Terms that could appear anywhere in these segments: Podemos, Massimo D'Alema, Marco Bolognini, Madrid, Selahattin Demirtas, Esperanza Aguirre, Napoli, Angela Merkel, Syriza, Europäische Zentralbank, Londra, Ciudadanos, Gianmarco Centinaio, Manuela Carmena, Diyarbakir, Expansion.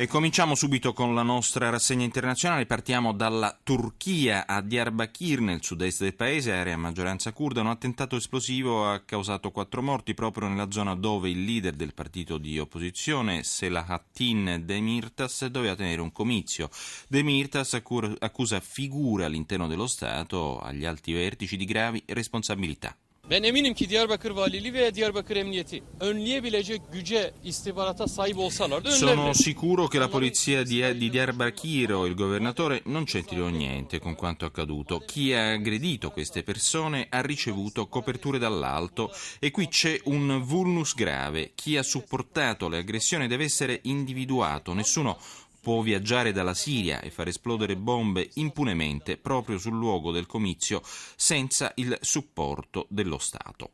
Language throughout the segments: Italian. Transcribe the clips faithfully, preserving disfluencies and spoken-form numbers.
E cominciamo subito con la nostra rassegna internazionale. Partiamo dalla Turchia. A Diyarbakir, nel sud-est del paese, area a maggioranza curda, un attentato esplosivo ha causato quattro morti proprio nella zona dove il leader del partito di opposizione, Selahattin Demirtas, doveva tenere un comizio. Demirtas accusa figure all'interno dello Stato agli alti vertici di gravi responsabilità. Ben eminim ki Diyarbakır Valiliği ve Diyarbakır Emniyeti önleyebilecek güce, istihbarata sahip olsalardı önlerdi. Sono sicuro che la polizia di, di Diyarbakir o il governatore non c'entrino niente con quanto accaduto. Chi ha aggredito queste persone ha ricevuto coperture dall'alto e qui c'è un vulnus grave. Chi ha supportato le aggressioni deve essere individuato. Nessuno può viaggiare dalla Siria e far esplodere bombe impunemente proprio sul luogo del comizio senza il supporto dello Stato.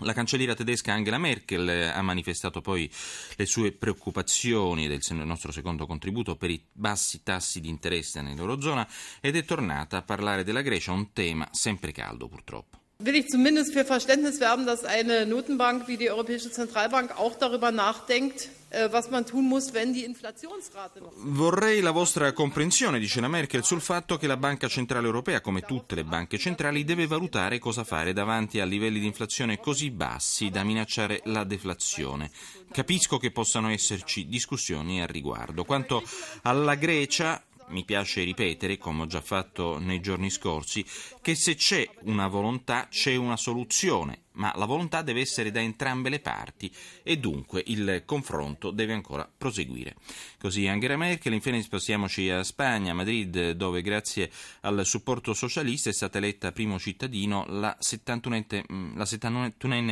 La cancelliera tedesca Angela Merkel ha manifestato poi le sue preoccupazioni del nostro secondo contributo per i bassi tassi di interesse nell'Eurozona ed è tornata a parlare della Grecia, un tema sempre caldo purtroppo. Will ich zumindest für Verständnis werben, dass eine Notenbank wie die Europäische Zentralbank auch darüber nachdenkt, was man tun muss, wenn die Inflationsrate noch... Vorrei la vostra comprensione, dice la Merkel, sul fatto che la Banca Centrale Europea, come tutte le banche centrali, deve valutare cosa fare davanti a livelli di inflazione così bassi da minacciare la deflazione. Capisco che possano esserci discussioni al riguardo. Quanto alla Grecia... Mi piace ripetere, come ho già fatto nei giorni scorsi, che se c'è una volontà c'è una soluzione, ma la volontà deve essere da entrambe le parti e dunque il confronto deve ancora proseguire. Così Angela Merkel. Infine spostiamoci a Spagna, a Madrid, dove grazie al supporto socialista è stata eletta primo cittadino la settantunenne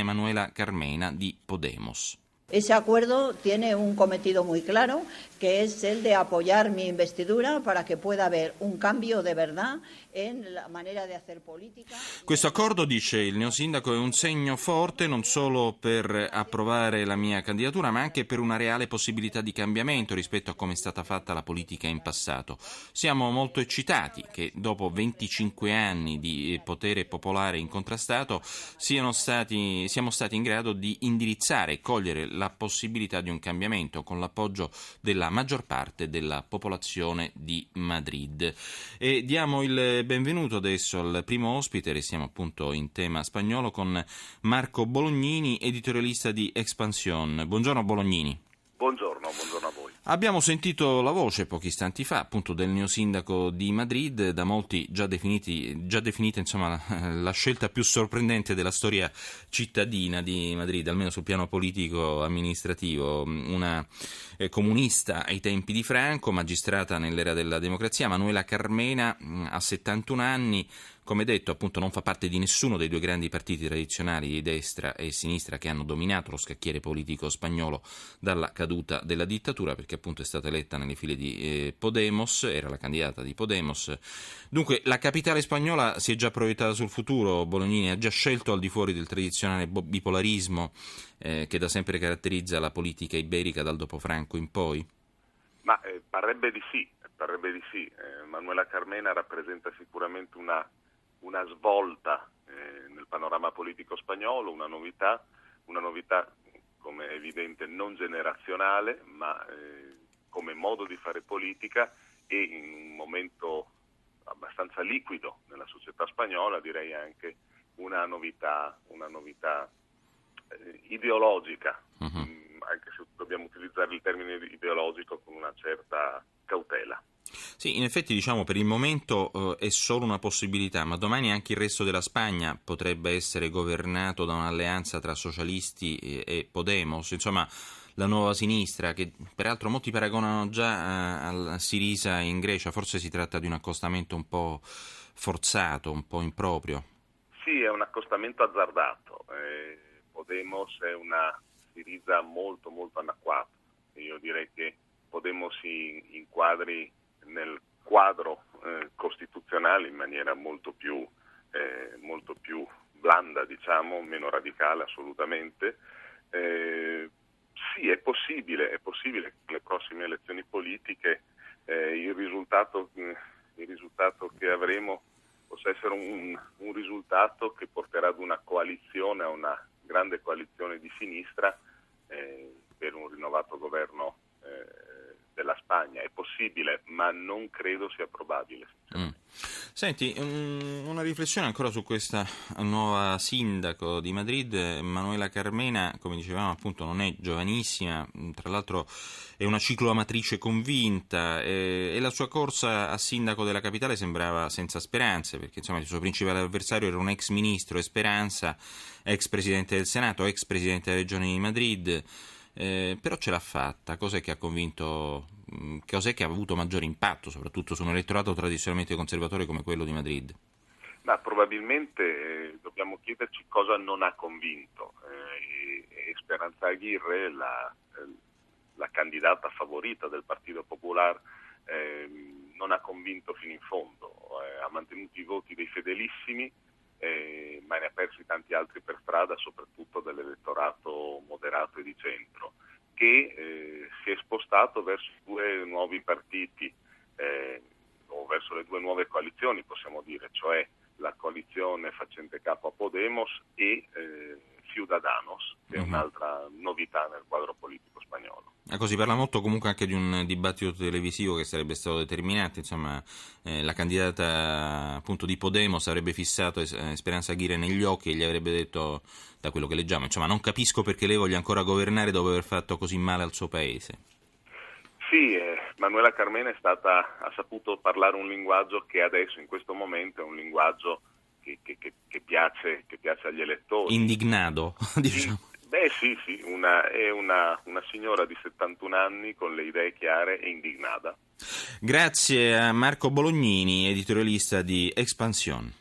Manuela Carmena di Podemos. Ese acuerdo tiene un cometido muy claro, que es el de apoyar mi investidura para que pueda haber un cambio de verdad en la manera de hacer política. Questo accordo, dice il neosindaco, è un segno forte non solo per approvare la mia candidatura, ma anche per una reale possibilità di cambiamento rispetto a come è stata fatta la politica in passato. Siamo molto eccitati che dopo venticinque anni di potere popolare incontrastato siano stati, siamo stati in grado di indirizzare e cogliere la possibilità di un cambiamento con l'appoggio della maggior parte della popolazione di Madrid. E diamo il benvenuto adesso al primo ospite, restiamo appunto in tema spagnolo con Marco Bolognini, editorialista di Expansion. Buongiorno Bolognini. Buongiorno, buongiorno a voi. Abbiamo sentito la voce pochi istanti fa appunto del neosindaco di Madrid, da molti già definiti già definita insomma la scelta più sorprendente della storia cittadina di Madrid, almeno sul piano politico amministrativo. Una eh, comunista ai tempi di Franco, magistrata nell'era della democrazia, Manuela Carmena ha settantuno anni. Come detto, appunto, non fa parte di nessuno dei due grandi partiti tradizionali di destra e sinistra che hanno dominato lo scacchiere politico spagnolo dalla caduta della dittatura, perché appunto è stata eletta nelle file di eh, Podemos, era la candidata di Podemos. Dunque, la capitale spagnola si è già proiettata sul futuro, Bolognini, ha già scelto al di fuori del tradizionale bipolarismo eh, che da sempre caratterizza la politica iberica dal dopo Franco in poi? Ma eh, parrebbe di sì, parrebbe di sì. Eh, Manuela Carmena rappresenta sicuramente una una svolta eh, nel panorama politico spagnolo, una novità, una novità come è evidente non generazionale, ma eh, come modo di fare politica e in un momento abbastanza liquido nella società spagnola, direi anche una novità, una novità eh, ideologica, uh-huh. mh, anche se dobbiamo utilizzare il termine ideologico con una certa cautela. Sì, in effetti diciamo per il momento eh, è solo una possibilità, ma domani anche il resto della Spagna potrebbe essere governato da un'alleanza tra socialisti e, e Podemos, insomma la nuova sinistra che peraltro molti paragonano già a, a Syriza in Grecia, forse si tratta di un accostamento un po' forzato, un po' improprio. Sì, è un accostamento azzardato, eh, Podemos è una Syriza molto molto anacquata, io direi che Podemos si inquadri nel quadro eh, costituzionale in maniera molto più eh, molto più blanda, diciamo, meno radicale assolutamente. Eh, sì, è possibile, è possibile che le prossime elezioni politiche eh, il risultato il risultato che avremo possa essere un, un risultato che porterà ad una coalizione, a una grande coalizione di sinistra eh, per un rinnovato governo eh, della Spagna. È possibile, ma non credo sia probabile. Mm. Senti, um, una riflessione ancora su questa nuova sindaco di Madrid, Manuela Carmena. Come dicevamo, appunto, non è giovanissima, tra l'altro è una cicloamatrice convinta eh, e la sua corsa a sindaco della capitale sembrava senza speranze, perché insomma il suo principale avversario era un ex ministro, Esperanza, ex presidente del Senato, ex presidente della regione di Madrid. Eh, però ce l'ha fatta. Cos'è che ha convinto, mh, cos'è che ha avuto maggiore impatto soprattutto su un elettorato tradizionalmente conservatore come quello di Madrid? Ma probabilmente eh, dobbiamo chiederci cosa non ha convinto. eh, Esperanza Aguirre, la, eh, la candidata favorita del Partito Popolare, eh, non ha convinto fino in fondo. Eh, ha mantenuto i voti dei fedelissimi, Eh, ma ne ha persi tanti altri per strada, soprattutto dell'elettorato moderato e di centro, che eh, si è spostato verso due nuovi partiti eh, o verso le due nuove coalizioni, possiamo dire, cioè la coalizione facente capo a Podemos e eh, Ciudadanos, che uh-huh. è un'altra novità nel quadro politico spagnolo. Ecco, si parla molto comunque anche di un dibattito televisivo che sarebbe stato determinante. Insomma, eh, la candidata appunto di Podemos avrebbe fissato es- Esperanza Aguirre negli occhi e gli avrebbe detto, da quello che leggiamo, insomma, non capisco perché lei voglia ancora governare dopo aver fatto così male al suo paese. Sì, eh, Manuela Carmena è stata, ha saputo parlare un linguaggio che adesso, in questo momento, è un linguaggio Che, che, che, piace, che piace agli elettori. Indignato, diciamo. Beh sì, sì, una, è una, una signora di settantuno anni con le idee chiare e indignata. Grazie a Marco Bolognini, editorialista di Expansion.